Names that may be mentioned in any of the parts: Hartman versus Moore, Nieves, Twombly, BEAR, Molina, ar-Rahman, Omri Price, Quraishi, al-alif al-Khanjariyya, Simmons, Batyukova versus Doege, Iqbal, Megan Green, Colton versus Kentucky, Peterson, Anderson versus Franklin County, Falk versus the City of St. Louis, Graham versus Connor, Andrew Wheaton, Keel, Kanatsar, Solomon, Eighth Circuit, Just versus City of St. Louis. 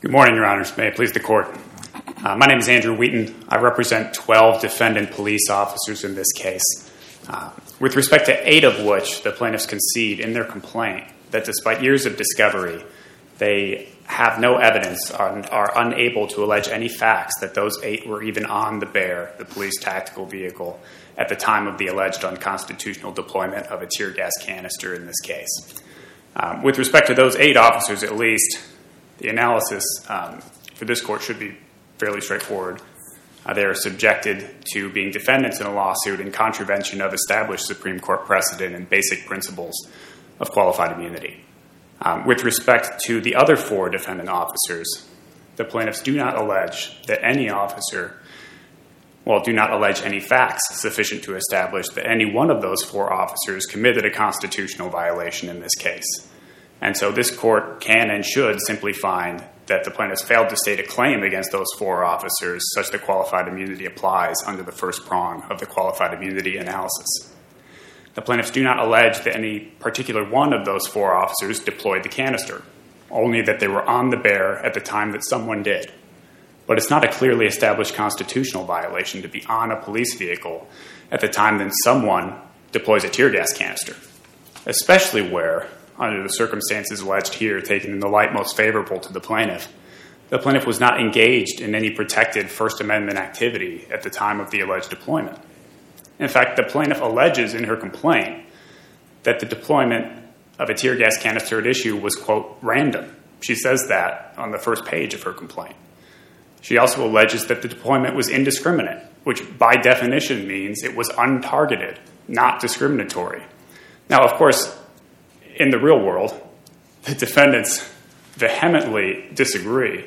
Good morning, Your Honors. May it please the Court. My name is Andrew Wheaton. I represent 12 defendant police officers in this case, with respect to 8 of which the plaintiffs concede in their complaint that despite years of discovery, they have no evidence and are unable to allege any facts that those 8 were even on the BEAR, the police tactical vehicle, at the time of the alleged unconstitutional deployment of a tear gas canister in this case. With respect to those 8 officers, at least, the analysis for this court should be fairly straightforward. They are subjected to being defendants in a lawsuit in contravention of established Supreme Court precedent and basic principles of qualified immunity. With respect to the other 4 defendant officers, the plaintiffs do not allege that any officer, do not allege any facts sufficient to establish that any one of those 4 officers committed a constitutional violation in this case. And so this court can and should simply find that the plaintiffs failed to state a claim against those 4 officers such that qualified immunity applies under the first prong of the qualified immunity analysis. The plaintiffs do not allege that any particular one of those 4 officers deployed the canister, only that they were on the BEAR at the time that someone did. But it's not a clearly established constitutional violation to be on a police vehicle at the time that someone deploys a tear gas canister, especially where, under the circumstances alleged here, taken in the light most favorable to the plaintiff was not engaged in any protected First Amendment activity at the time of the alleged deployment. In fact, the plaintiff alleges in her complaint that the deployment of a tear gas canister at issue was, quote, random. She says that on the first page of her complaint. She also alleges that the deployment was indiscriminate, which by definition means it was untargeted, not discriminatory. Now, of course, in the real world, the defendants vehemently disagree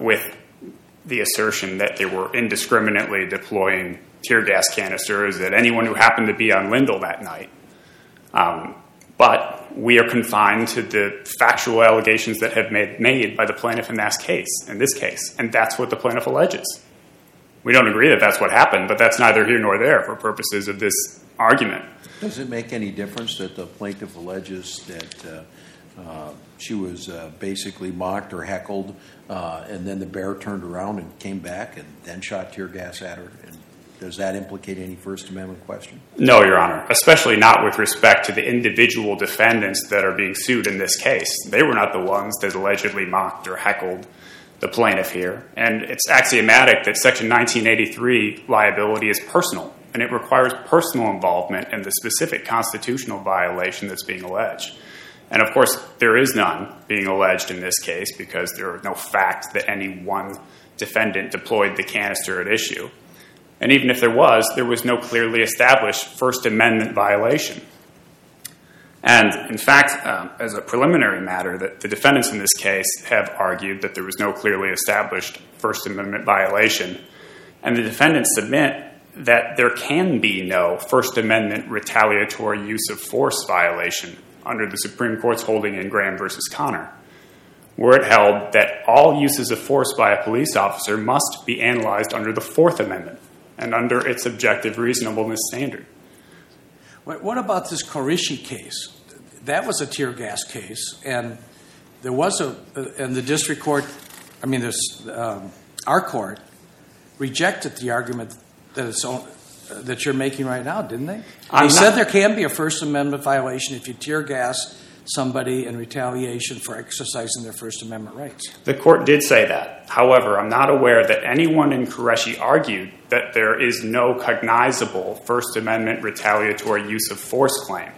with the assertion that they were indiscriminately deploying tear gas canisters at anyone who happened to be on Lindell that night. But we are confined to the factual allegations that have been made by the plaintiff in this case, and that's what the plaintiff alleges. We don't agree that that's what happened, but that's neither here nor there for purposes of this argument. Does it make any difference that the plaintiff alleges that she was basically mocked or heckled, and then the BEAR turned around and came back and then shot tear gas at her? And does that implicate any First Amendment question? No, Your Honor, especially not with respect to the individual defendants that are being sued in this case. They were not the ones that allegedly mocked or heckled the plaintiff here. And it's axiomatic that Section 1983 liability is personal, and it requires personal involvement in the specific constitutional violation that's being alleged. And, of course, there is none being alleged in this case because there are no facts that any one defendant deployed the canister at issue. And even if there was no clearly established First Amendment violation. And, in fact, as a preliminary matter, the defendants in this case have argued that there was no clearly established First Amendment violation. And the defendants submit that there can be no First Amendment retaliatory use of force violation under the Supreme Court's holding in Graham versus Connor, where it held that all uses of force by a police officer must be analyzed under the Fourth Amendment and under its objective reasonableness standard. What about this Quraishi case? That was a tear gas case, and there was and the district court, our court, rejected the argument that you're making right now, didn't they? They said there can be a First Amendment violation if you tear gas somebody in retaliation for exercising their First Amendment rights. The court did say that. However, I'm not aware that anyone in Quraishi argued that there is no cognizable First Amendment retaliatory use of force claim.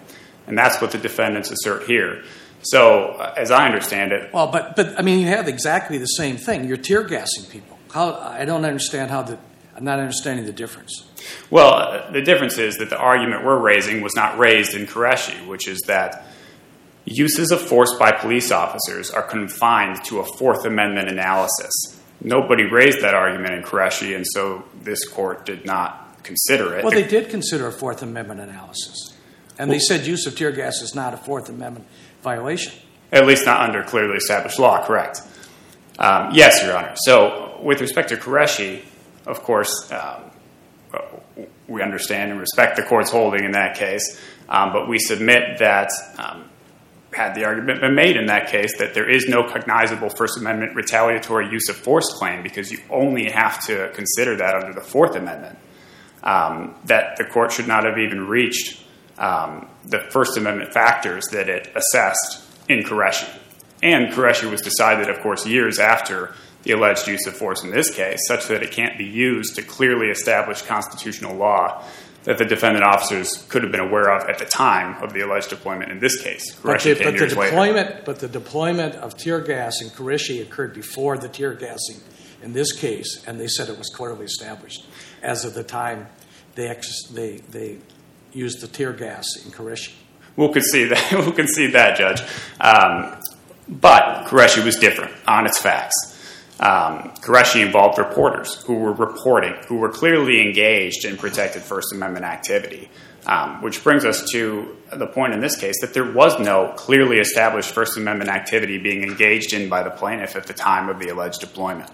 And that's what the defendants assert here. So, as I understand it... Well, but you have exactly the same thing. You're tear gassing people. I'm not understanding the difference. Well, the difference is that the argument we're raising was not raised in Quraishi, which is that uses of force by police officers are confined to a Fourth Amendment analysis. Nobody raised that argument in Quraishi, and so this court did not consider it. Well, they did consider a Fourth Amendment analysis, and they said use of tear gas is not a Fourth Amendment violation. At least not under clearly established law, correct. Yes, Your Honor. So with respect to Quraishi, of course, we understand and respect the court's holding in that case, but we submit that had the argument been made in that case that there is no cognizable First Amendment retaliatory use of force claim because you only have to consider that under the Fourth Amendment, that the court should not have even reached the First Amendment factors that it assessed in Quraishi. And Quraishi was decided, of course, years after the alleged use of force in this case, such that it can't be used to clearly establish constitutional law that the defendant officers could have been aware of at the time of the alleged deployment in this case. But the deployment of tear gas in Quraishi occurred before the tear gassing in this case, and they said it was clearly established as of the time they used the tear gas in Quraishi. We'll concede that, Judge. But Quraishi was different on its facts. Quraishi involved reporters who were clearly engaged in protected First Amendment activity, which brings us to the point in this case that there was no clearly established First Amendment activity being engaged in by the plaintiff at the time of the alleged deployment.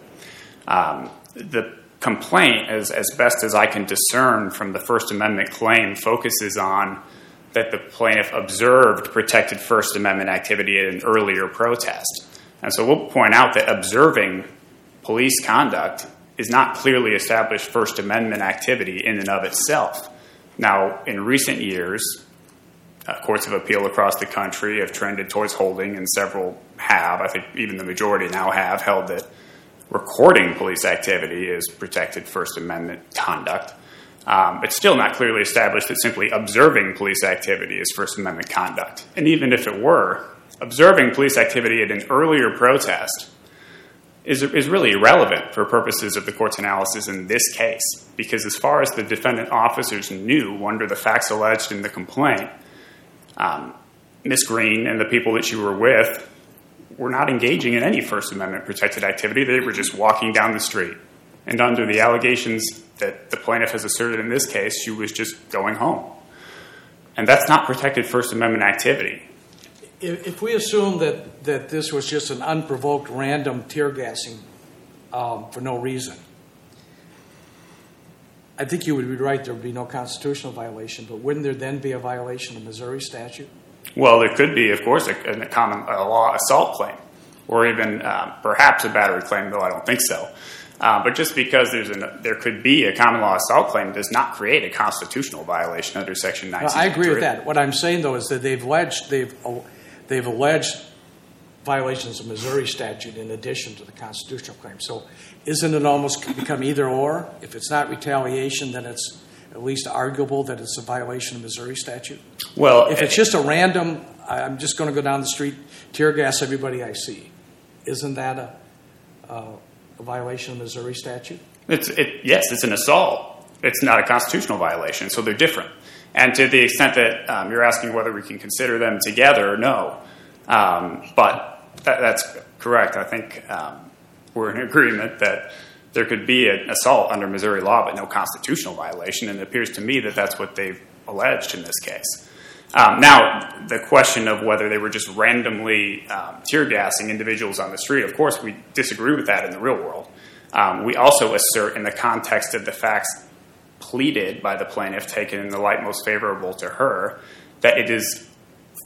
The complaint, as best as I can discern from the First Amendment claim, focuses on that the plaintiff observed protected First Amendment activity at an earlier protest. And so we'll point out that observing police conduct is not clearly established First Amendment activity in and of itself. Now, in recent years, courts of appeal across the country have trended towards holding, and several have, I think even the majority now have, held that recording police activity is protected First Amendment conduct. It's still not clearly established that simply observing police activity is First Amendment conduct. And even if it were, observing police activity at an earlier protest is really irrelevant for purposes of the court's analysis in this case, because as far as the defendant officers knew under the facts alleged in the complaint, Ms. Green and the people that she were with were not engaging in any First Amendment protected activity. They were just walking down the street. And under the allegations that the plaintiff has asserted in this case, she was just going home. And that's not protected First Amendment activity. If we assume that this was just an unprovoked random tear gassing for no reason, I think you would be right. There would be no constitutional violation, but wouldn't there then be a violation of Missouri statute? Well, there could be, of course, a common law assault claim or even perhaps a battery claim, though I don't think so. But just because there could be a common law assault claim does not create a constitutional violation under Section 19. No, I agree with that. What I'm saying, though, is that they've alleged violations of Missouri statute in addition to the constitutional claim. So isn't it almost become either or? If it's not retaliation, then it's at least arguable that it's a violation of Missouri statute? Well, if it's just a random, I'm just going to go down the street, tear gas everybody I see, isn't that a violation of Missouri statute? Yes, it's an assault. It's not a constitutional violation, so they're different. And to the extent that you're asking whether we can consider them together, no. But that's correct. I think we're in agreement that there could be an assault under Missouri law but no constitutional violation, and it appears to me that that's what they've alleged in this case. Now, the question of whether they were just randomly tear-gassing individuals on the street, of course, we disagree with that in the real world. We also assert in the context of the facts pleaded by the plaintiff, taken in the light most favorable to her, that it is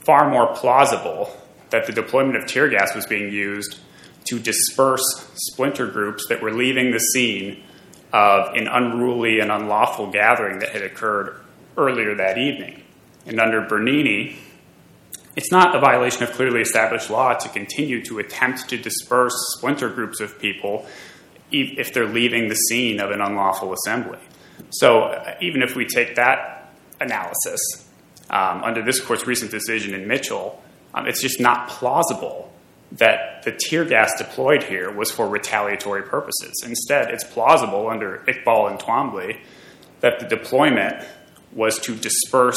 far more plausible that the deployment of tear gas was being used to disperse splinter groups that were leaving the scene of an unruly and unlawful gathering that had occurred earlier that evening. And under Bernini, it's not a violation of clearly established law to continue to attempt to disperse splinter groups of people if they're leaving the scene of an unlawful assembly. So even if we take that analysis under this court's recent decision in Mitchell, it's just not plausible that the tear gas deployed here was for retaliatory purposes. Instead, it's plausible under Iqbal and Twombly that the deployment was to disperse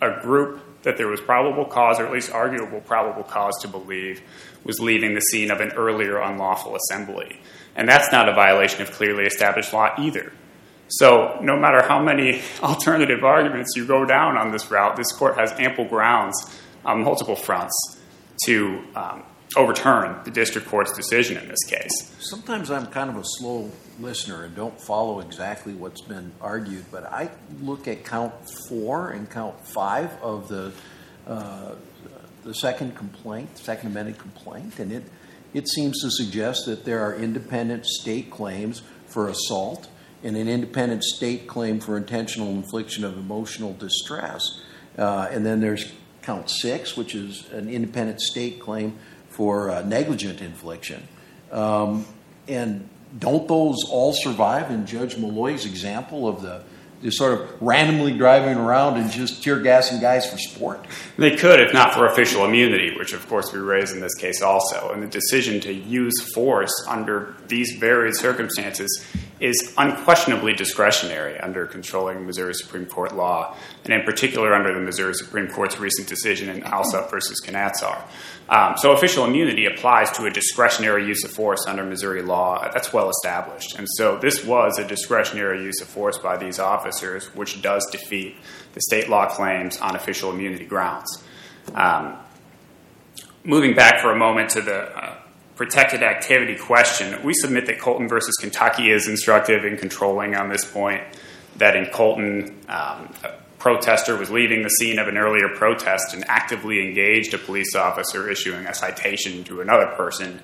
a group that there was probable cause, or at least arguable probable cause to believe, was leaving the scene of an earlier unlawful assembly. And that's not a violation of clearly established law either. So no matter how many alternative arguments you go down on this route, this court has ample grounds on multiple fronts to overturn the district court's decision in this case. Sometimes I'm kind of a slow listener and don't follow exactly what's been argued, but I look at count 4 and count 5 of the the second complaint, second amended complaint, and it seems to suggest that there are independent state claims for assault and an independent state claim for intentional infliction of emotional distress. And then there's count 6, which is an independent state claim for negligent infliction. And don't those all survive in Judge Malloy's example of the sort of randomly driving around and just tear gassing guys for sport? They could, if not for official immunity, which of course we raised in this case also. And the decision to use force under these varied circumstances is unquestionably discretionary under controlling Missouri Supreme Court law, and in particular under the Missouri Supreme Court's recent decision in Alsup versus Kanatsar. So official immunity applies to a discretionary use of force under Missouri law. That's well established. And so this was a discretionary use of force by these officers, which does defeat the state law claims on official immunity grounds. Moving back for a moment to the protected activity question, we submit that Colton versus Kentucky is instructive in controlling on this point, that in Colton, a protester was leaving the scene of an earlier protest and actively engaged a police officer issuing a citation to another person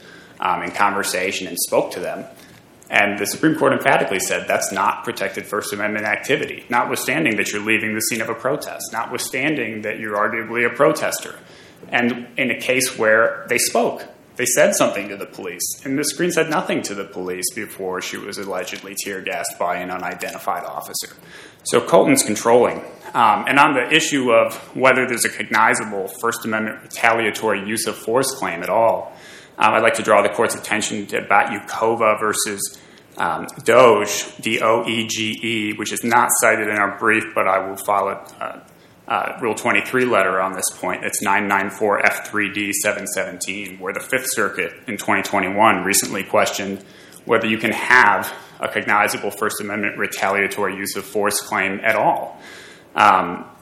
in conversation and spoke to them. And the Supreme Court emphatically said that's not protected First Amendment activity, notwithstanding that you're leaving the scene of a protest, notwithstanding that you're arguably a protester. And in a case where they spoke, they said something to the police, and Ms. Green said nothing to the police before she was allegedly tear-gassed by an unidentified officer. So Colton's controlling. And on the issue of whether there's a cognizable First Amendment retaliatory use of force claim at all, I'd like to draw the court's attention to Batyukova versus Doege, D-O-E-G-E, which is not cited in our brief, but I will follow Rule 23 letter on this point. It's 994 F3D 717, where the Fifth Circuit in 2021 recently questioned whether you can have a cognizable First Amendment retaliatory use of force claim at all.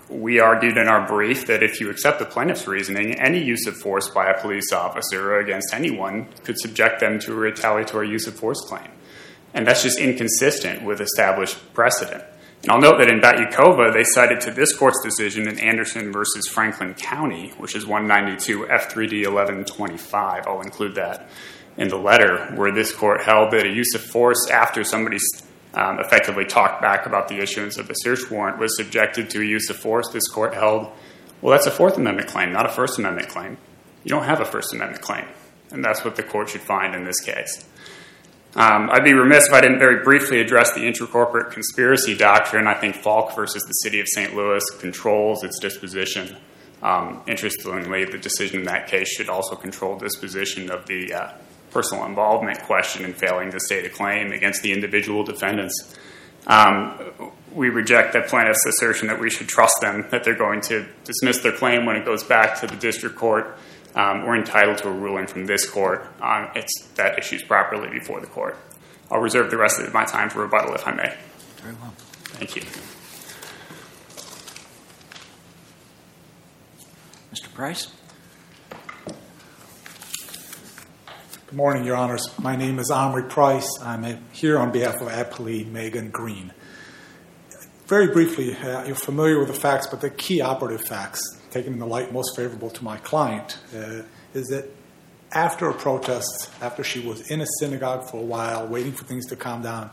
We argued in our brief that if you accept the plaintiff's reasoning, any use of force by a police officer against anyone could subject them to a retaliatory use of force claim. And that's just inconsistent with established precedent. And I'll note that in Batyukova, they cited to this court's decision in Anderson versus Franklin County, which is 192 F3D 1125. I'll include that in the letter, where this court held that a use of force after somebody effectively talked back about the issuance of a search warrant was subjected to a use of force. This court held, well, that's a Fourth Amendment claim, not a First Amendment claim. You don't have a First Amendment claim. And that's what the court should find in this case. I'd be remiss if I didn't very briefly address the intercorporate conspiracy doctrine. I think Falk versus the City of St. Louis controls its disposition. Interestingly, the decision in that case should also control disposition of the personal involvement question in failing to state a claim against the individual defendants. We reject the plaintiff's assertion that we should trust them, that they're going to dismiss their claim when it goes back to the district court. We're entitled to a ruling from this court on that issue's properly before the court. I'll reserve the rest of my time for rebuttal, if I may. Very well. Thank you. Mr. Price. Good morning, Your Honors. My name is Omri Price. I'm here on behalf of Appellee Megan Green. Very briefly, you're familiar with the facts, but the key operative facts, taken in the light most favorable to my client, is that after a protest, after she was in a synagogue for a while, waiting for things to calm down,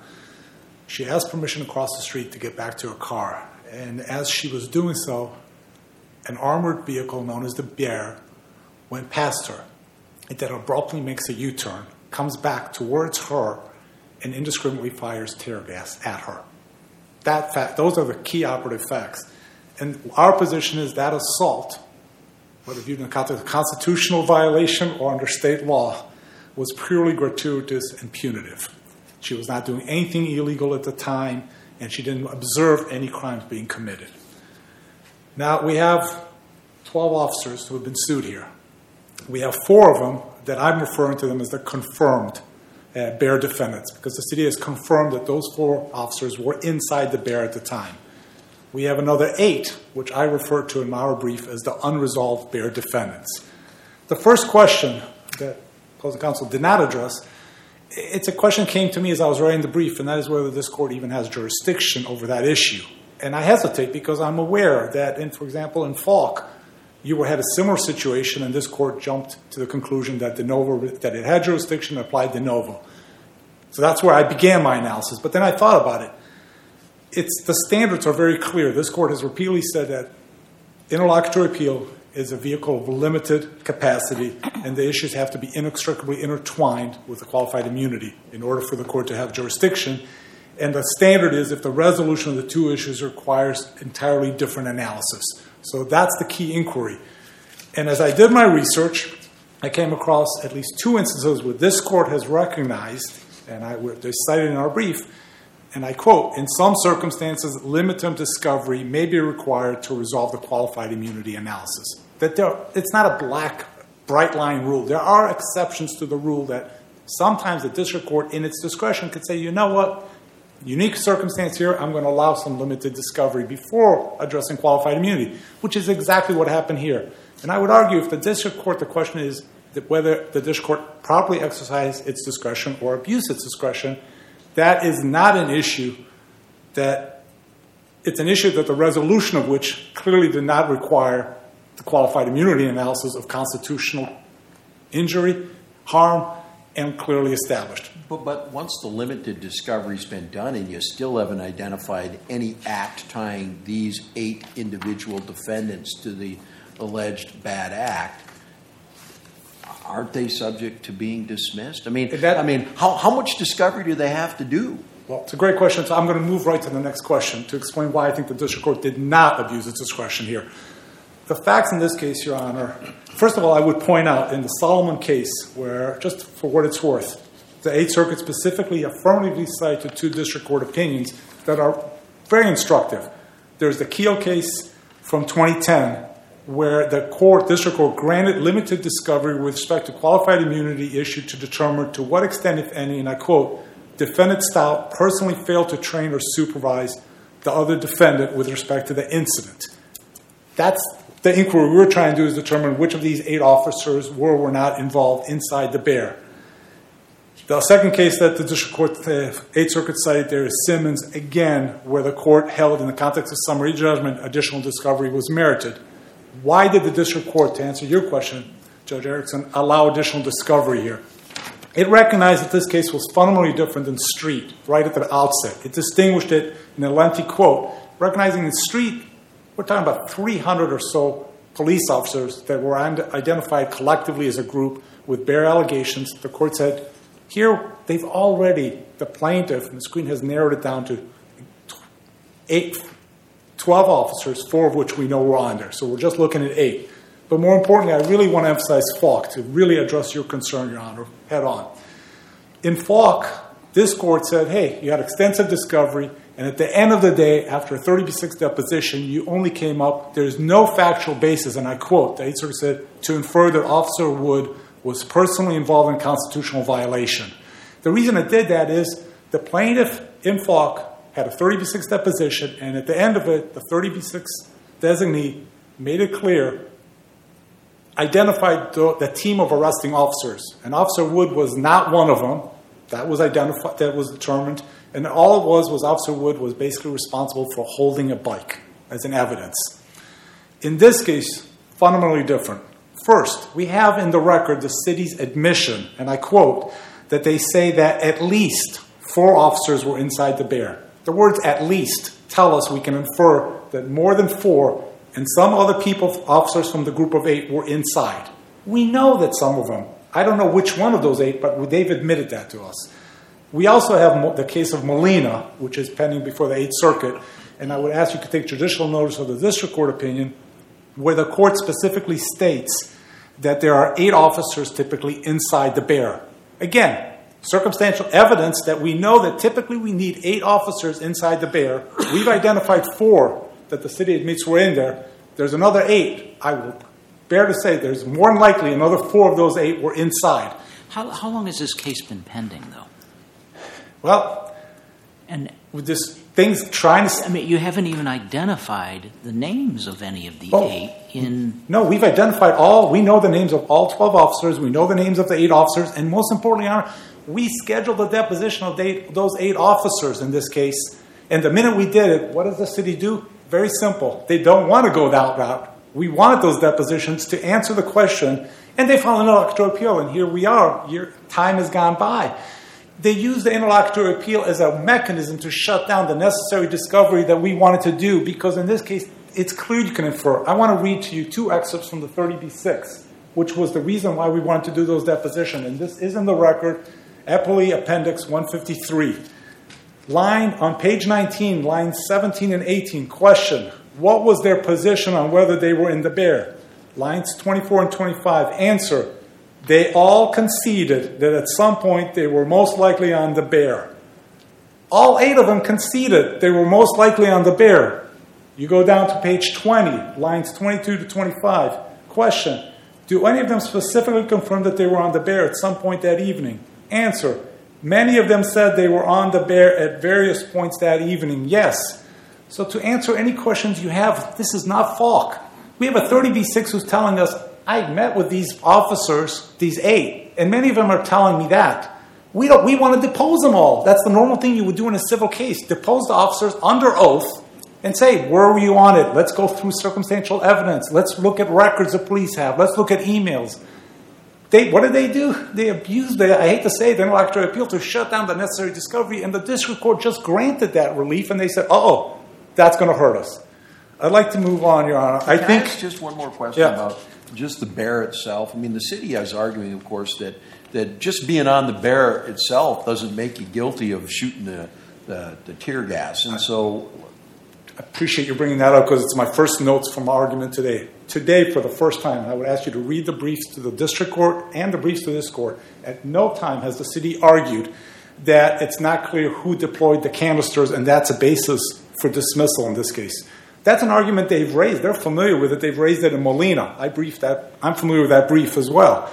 she asked permission across the street to get back to her car. And as she was doing so, an armored vehicle known as the BEAR went past her. It then abruptly makes a U-turn, comes back towards her, and indiscriminately fires tear gas at her. Those are the key operative facts. And our position is that assault, whether viewed in the context of constitutional violation or under state law, was purely gratuitous and punitive. She was not doing anything illegal at the time, and she didn't observe any crimes being committed. Now, we have 12 officers who have been sued here. We have 4 of them that I'm referring to them as the confirmed BEAR defendants, because the city has confirmed that those 4 officers were inside the BEAR at the time. We have another 8, which I refer to in our brief as the unresolved BEAR defendants. The first question that opposing counsel did not address, it's a question that came to me as I was writing the brief, and that is whether this court even has jurisdiction over that issue. And I hesitate because I'm aware that, for example, in Falk, you had a similar situation, and this court jumped to the conclusion that de novo, that it had jurisdiction, applied de novo. So that's where I began my analysis. But then I thought about it. The standards are very clear. This court has repeatedly said that interlocutory appeal is a vehicle of limited capacity, and the issues have to be inextricably intertwined with the qualified immunity in order for the court to have jurisdiction. And the standard is if the resolution of the two issues requires entirely different analysis. So that's the key inquiry. And as I did my research, I came across at least two instances where this court has recognized, and they cited in our brief, and I quote, in some circumstances, limited discovery may be required to resolve the qualified immunity analysis. It's not a black, bright-line rule. There are exceptions to the rule that sometimes the district court, in its discretion, could say, you know what, unique circumstance here, I'm going to allow some limited discovery before addressing qualified immunity, which is exactly what happened here. And I would argue if the district court, the question is that whether the district court properly exercised its discretion or abused its discretion, that is not an issue that, it's an issue that the resolution of which clearly did not require the qualified immunity analysis of constitutional injury, harm, and clearly established. But once the limited discovery's been done and you still haven't identified any act tying these 8 individual defendants to the alleged bad act, aren't they subject to being dismissed? How much discovery do they have to do? Well, it's a great question, so I'm going to move right to the next question to explain why I think the district court did not abuse its discretion here. The facts in this case, Your Honor, first of all, I would point out in the Solomon case where, just for what it's worth, the Eighth Circuit specifically affirmatively cited 2 district court opinions that are very instructive. There's the Keel case from 2010 where the district court granted limited discovery with respect to qualified immunity issued to determine to what extent, if any, and I quote, defendant Stout personally failed to train or supervise the other defendant with respect to the incident. That's the inquiry we were trying to do, is determine which of these 8 officers were or were not involved inside the BEAR. The second case that the district court, the Eighth Circuit cited there is Simmons, again, where the court held in the context of summary judgment, additional discovery was merited. Why did the district court, to answer your question, Judge Erickson, allow additional discovery here? It recognized that this case was fundamentally different than Street right at the outset. It distinguished it in a lengthy quote, recognizing in Street, we're talking about 300 or so police officers that were identified collectively as a group with bare allegations. The court said, here, they've already, the plaintiff, Ms. Green has narrowed it down to 12 officers, 4 of which we know were on there. So we're just looking at 8. But more importantly, I really want to emphasize Falk to really address your concern, Your Honor, head on. In Falk, this court said, hey, you had extensive discovery, and at the end of the day, after a 30B6 deposition, you only came up, there's no factual basis, and I quote, the Eighth Circuit said, to infer that Officer Wood was personally involved in constitutional violation. The reason it did that is the plaintiff in Falk had a 30B6 deposition, and at the end of it, the 30B6 designee made it clear, identified the team of arresting officers. And Officer Wood was not one of them. That was identified. That was determined. And all it was Officer Wood was basically responsible for holding a bike as an evidence. In this case, fundamentally different. First, we have in the record the city's admission, and I quote, that they say that at least 4 officers were inside the BEAR. The words at least tell us we can infer that more than 4 and some other people, officers from the group of 8, were inside. We know that some of them, I don't know which one of those 8, but they've admitted that to us. We also have the case of Molina, which is pending before the Eighth Circuit, and I would ask you to take judicial notice of the district court opinion where the court specifically states that there are 8 officers typically inside the BEAR. Again, circumstantial evidence that we know that typically we need 8 officers inside the BEAR. We've identified 4 that the city admits were in there. There's another 8. I will bear to say there's more than likely another 4 of those 8 were inside. How long has this case been pending, though? Well, and with this things trying to... I mean, you haven't even identified the names of any of the 8 in... No, we've identified all. We know the names of all 12 officers. We know the names of the 8 officers. And most importantly, Your Honor, we scheduled the deposition of those 8 officers in this case. And the minute we did it, what does the city do? Very simple. They don't want to go that route. We wanted those depositions to answer the question, and they filed an interlocutory appeal, and here we are. Time has gone by. They used the interlocutory appeal as a mechanism to shut down the necessary discovery that we wanted to do, because in this case, it's clear you can infer. I want to read to you two excerpts from the 30B6, which was the reason why we wanted to do those depositions, and this is in the record, Eppley Appendix 153. On page 19, lines 17 and 18, question, what was their position on whether they were in the BEAR? Lines 24 and 25, answer, they all conceded that at some point they were most likely on the BEAR. All 8 of them conceded they were most likely on the BEAR. You go down to page 20, lines 22 to 25, question, do any of them specifically confirm that they were on the BEAR at some point that evening? Answer, many of them said they were on the BEAR at various points that evening. Yes. So to answer any questions you have, this is not Falk. We have a 30B6 who's telling us, I met with these officers, these 8, and many of them are telling me that. We want to depose them all. That's the normal thing you would do in a civil case. Depose the officers under oath and say, where were you on it? Let's go through circumstantial evidence. Let's look at records the police have. Let's look at emails. What did they do? They abused, I hate to say, the interlocutory appeal to shut down the necessary discovery, and the district court just granted that relief, and they said, uh-oh, that's going to hurt us. I'd like to move on, Your Honor. Can I ask just one more question about just the BEAR itself? I mean, the city is arguing, of course, that just being on the BEAR itself doesn't make you guilty of shooting the tear gas, and so... I appreciate you bringing that up because it's my first notes from my argument today. Today, for the first time, I would ask you to read the briefs to the district court and the briefs to this court. At no time has the city argued that it's not clear who deployed the canisters, and that's a basis for dismissal in this case. That's an argument they've raised. They're familiar with it. They've raised it in Molina. I briefed that. I'm familiar with that brief as well.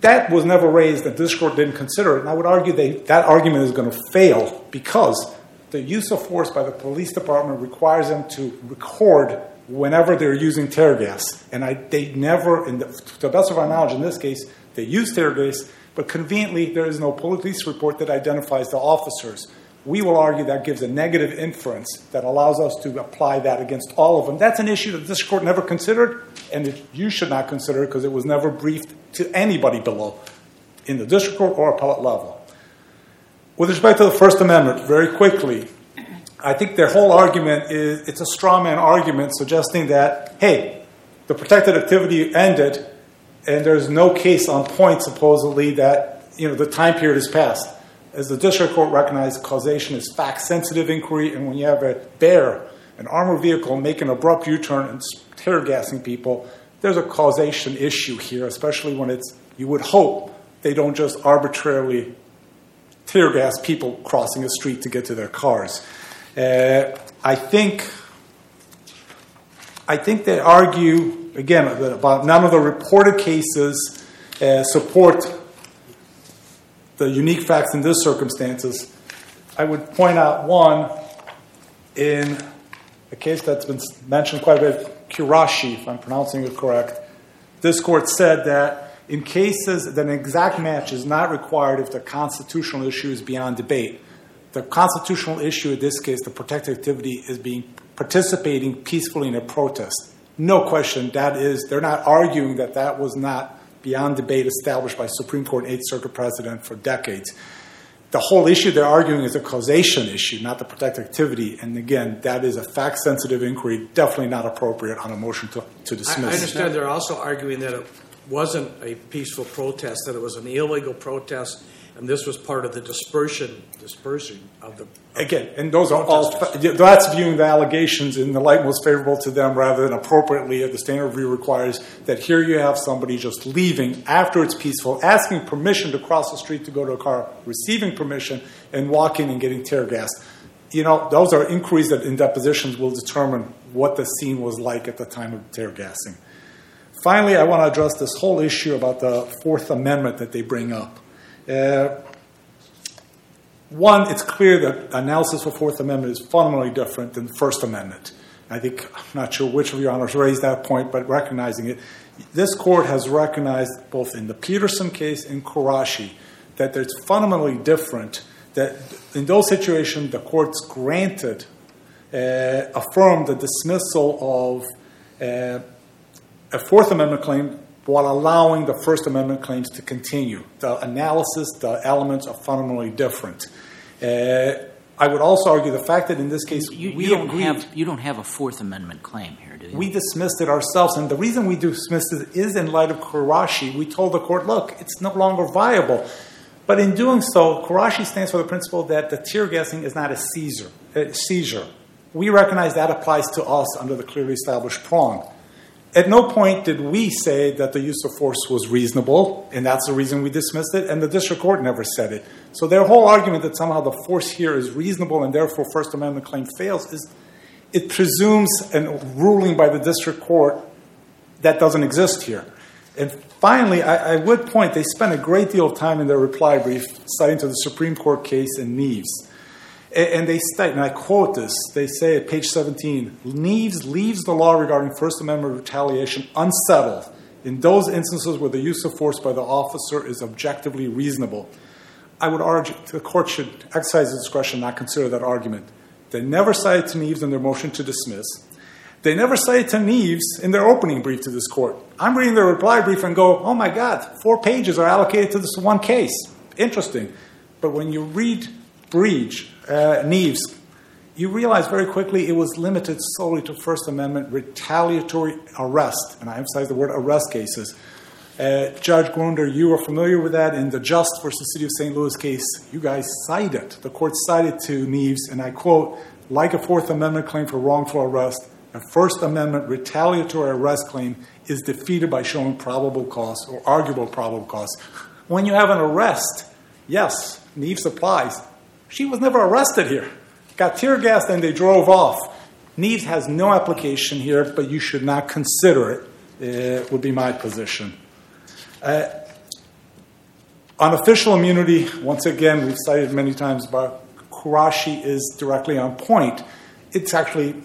That was never raised. The district court didn't consider it, and I would argue that argument is going to fail because the use of force by the police department requires them to record whenever they're using tear gas. And they never, to the best of our knowledge in this case, they use tear gas, but conveniently there is no police report that identifies the officers. We will argue that gives a negative inference that allows us to apply that against all of them. That's an issue that this court never considered, and you should not consider it because it was never briefed to anybody below in the district court or appellate level. With respect to the First Amendment, very quickly, I think their whole argument is it's a straw man argument suggesting that, hey, the protected activity ended and there's no case on point supposedly that the time period is passed. As the district court recognized, causation is fact-sensitive inquiry, and when you have a bear, an armored vehicle, make an abrupt U-turn and tear gassing people, there's a causation issue here, especially when you would hope they don't just arbitrarily tear gas people crossing a street to get to their cars. I think they argue, again, about none of the reported cases support the unique facts in these circumstances. I would point out one in a case that's been mentioned quite a bit, Quraishi, if I'm pronouncing it correct. This court said that in cases that an exact match is not required if the constitutional issue is beyond debate. The constitutional issue in this case, the protected activity, is participating peacefully in a protest. No question, that is, they're not arguing that was not beyond debate established by Supreme Court and Eighth Circuit precedent for decades. The whole issue they're arguing is a causation issue, not the protected activity. And again, that is a fact-sensitive inquiry, definitely not appropriate on a motion to dismiss. I understand they're also arguing that it wasn't a peaceful protest, that it was an illegal protest, and this was part of the dispersion of the... Again, and those are all... That's viewing the allegations in the light most favorable to them rather than appropriately. The standard review requires that here you have somebody just leaving after it's peaceful, asking permission to cross the street to go to a car, receiving permission, and walking and getting tear gas. Those are inquiries that in depositions will determine what the scene was like at the time of tear gassing. Finally, I want to address this whole issue about the Fourth Amendment that they bring up. One, it's clear that analysis of Fourth Amendment is fundamentally different than the First Amendment. I'm not sure which of your honors raised that point, but recognizing it, this court has recognized both in the Peterson case and Quraishi that it's fundamentally different, that in those situations the courts affirmed the dismissal of a Fourth Amendment claim while allowing the First Amendment claims to continue. The analysis, the elements are fundamentally different. I would also argue the fact that in this case you don't have a Fourth Amendment claim here, do you? We dismissed it ourselves, and the reason we dismissed it is in light of Quraishi. We told the court, look, it's no longer viable. But in doing so, Quraishi stands for the principle that the tear gassing is not a seizure. We recognize that applies to us under the clearly established prong. At no point did we say that the use of force was reasonable, and that's the reason we dismissed it, and the district court never said it. So their whole argument that somehow the force here is reasonable and therefore First Amendment claim fails is it presumes a ruling by the district court that doesn't exist here. And finally, I would point, they spent a great deal of time in their reply brief citing to the Supreme Court case in Nieves. And they state, and I quote this, they say at page 17, Nieves leaves the law regarding First Amendment retaliation unsettled in those instances where the use of force by the officer is objectively reasonable. I would argue the court should exercise its discretion, not consider that argument. They never cited to Nieves in their motion to dismiss. They never cited to Nieves in their opening brief to this court. I'm reading their reply brief and go, oh my God, 4 pages are allocated to this one case. Interesting. But when you read Breach, Nieves, you realize very quickly it was limited solely to First Amendment retaliatory arrest, and I emphasize the word arrest cases. Judge Grunder, you are familiar with that in the Just versus City of St. Louis case. You guys cited, the court cited to Nieves, and I quote, like a Fourth Amendment claim for wrongful arrest, a First Amendment retaliatory arrest claim is defeated by showing probable cause or arguable probable cause. When you have an arrest, yes, Nieves applies. She was never arrested here. Got tear gassed and they drove off. Nieves has no application here, but you should not consider it, would be my position. On official immunity, once again, we've cited many times, but Quraishi is directly on point. It's actually,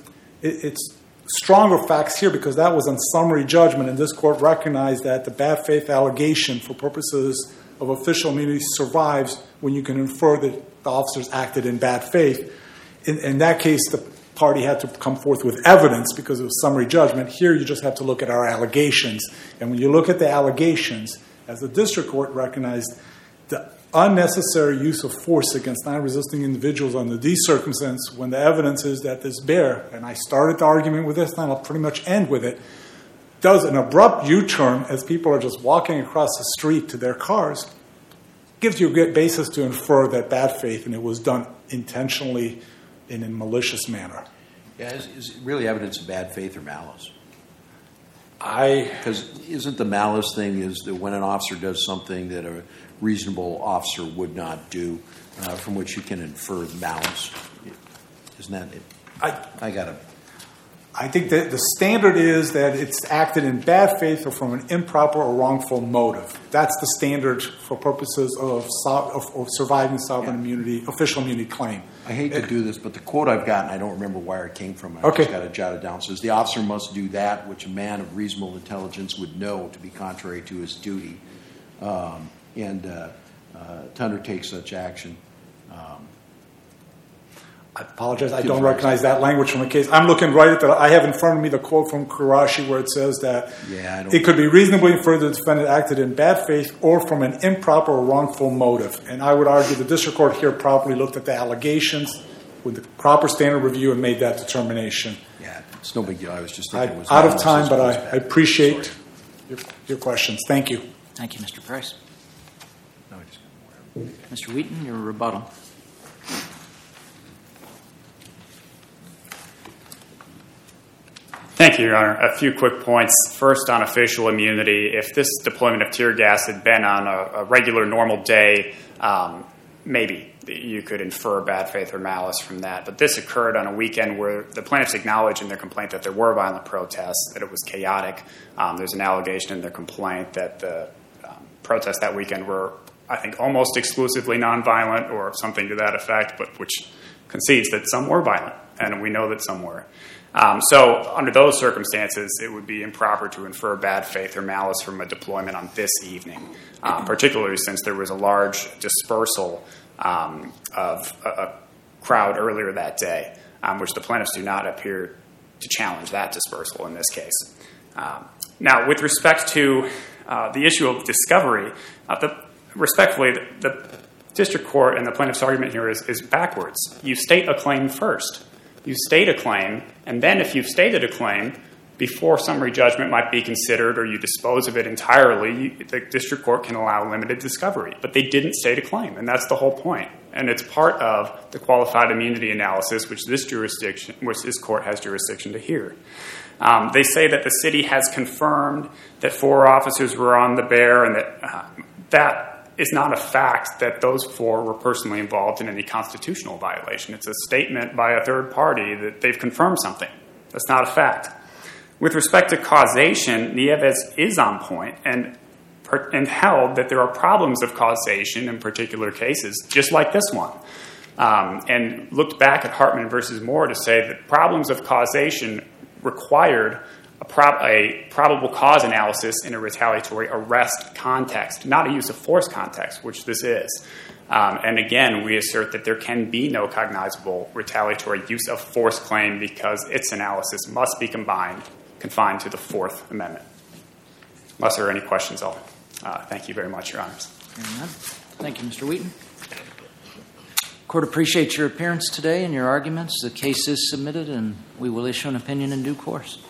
it's stronger facts here because that was on summary judgment, and this court recognized that the bad faith allegation for purposes of official immunity survives when you can infer that the officers acted in bad faith. In that case, the party had to come forth with evidence because it was summary judgment. Here, you just have to look at our allegations. And when you look at the allegations, as the district court recognized, the unnecessary use of force against non-resisting individuals under these circumstances when the evidence is that this bear, and I started the argument with this, and I'll pretty much end with it, does an abrupt U-turn as people are just walking across the street to their cars, gives you a good basis to infer that bad faith, and it was done intentionally in a malicious manner. Yeah, is it really evidence of bad faith or malice? Because isn't the malice thing is that when an officer does something that a reasonable officer would not do, from which you can infer malice? Isn't that it? I think that the standard is that it's acted in bad faith or from an improper or wrongful motive. That's the standard for purposes of surviving sovereign immunity, official immunity claim. I hate to do this, but the quote I've gotten, I don't remember where it came from. Just got it jotted down. It says, the officer must do that which a man of reasonable intelligence would know to be contrary to his duty and to undertake such action. I apologize, I don't recognize that language from the case. I'm looking right at that. I have in front of me the quote from Quraishi where it says that it could be reasonably inferred the defendant acted in bad faith or from an improper or wrongful motive. And I would argue the district court here properly looked at the allegations with the proper standard review and made that determination. Yeah, it's no big deal. I was just thinking it was out of time, but I appreciate your questions. Thank you. Thank you, Mr. Price. Mr. Wheaton, your rebuttal. Thank you, Your Honor. A few quick points. First, on official immunity, if this deployment of tear gas had been on a regular, normal day, maybe you could infer bad faith or malice from that. But this occurred on a weekend where the plaintiffs acknowledged in their complaint that there were violent protests, that it was chaotic. There's an allegation in their complaint that the protests that weekend were, I think, almost exclusively nonviolent or something to that effect, but which concedes that some were violent, and we know that some were. So under those circumstances, it would be improper to infer bad faith or malice from a deployment on this evening, particularly since there was a large dispersal of a crowd earlier that day, which the plaintiffs do not appear to challenge that dispersal in this case. Now, with respect to the issue of discovery, respectfully, the district court and the plaintiff's argument here is backwards. You state a claim first. You state a claim, and then if you've stated a claim, before summary judgment might be considered or you dispose of it entirely, the district court can allow limited discovery. But they didn't state a claim, and that's the whole point. And it's part of the qualified immunity analysis, which this court has jurisdiction to hear. They say that the city has confirmed that 4 officers were on the BEAR and that is not a fact that those 4 were personally involved in any constitutional violation. It's a statement by a third party that they've confirmed something. That's not a fact. With respect to causation, Nieves is on point and held that there are problems of causation in particular cases, just like this one, and looked back at Hartman versus Moore to say that problems of causation required a probable cause analysis in a retaliatory arrest context, not a use of force context, which this is. And again, we assert that there can be no cognizable retaliatory use of force claim because its analysis must be confined to the 4th Amendment. Unless there are any questions, I'll thank you very much, Your Honors. Thank you, Mr. Wheaton. Court appreciates your appearance today and your arguments. The case is submitted, and we will issue an opinion in due course.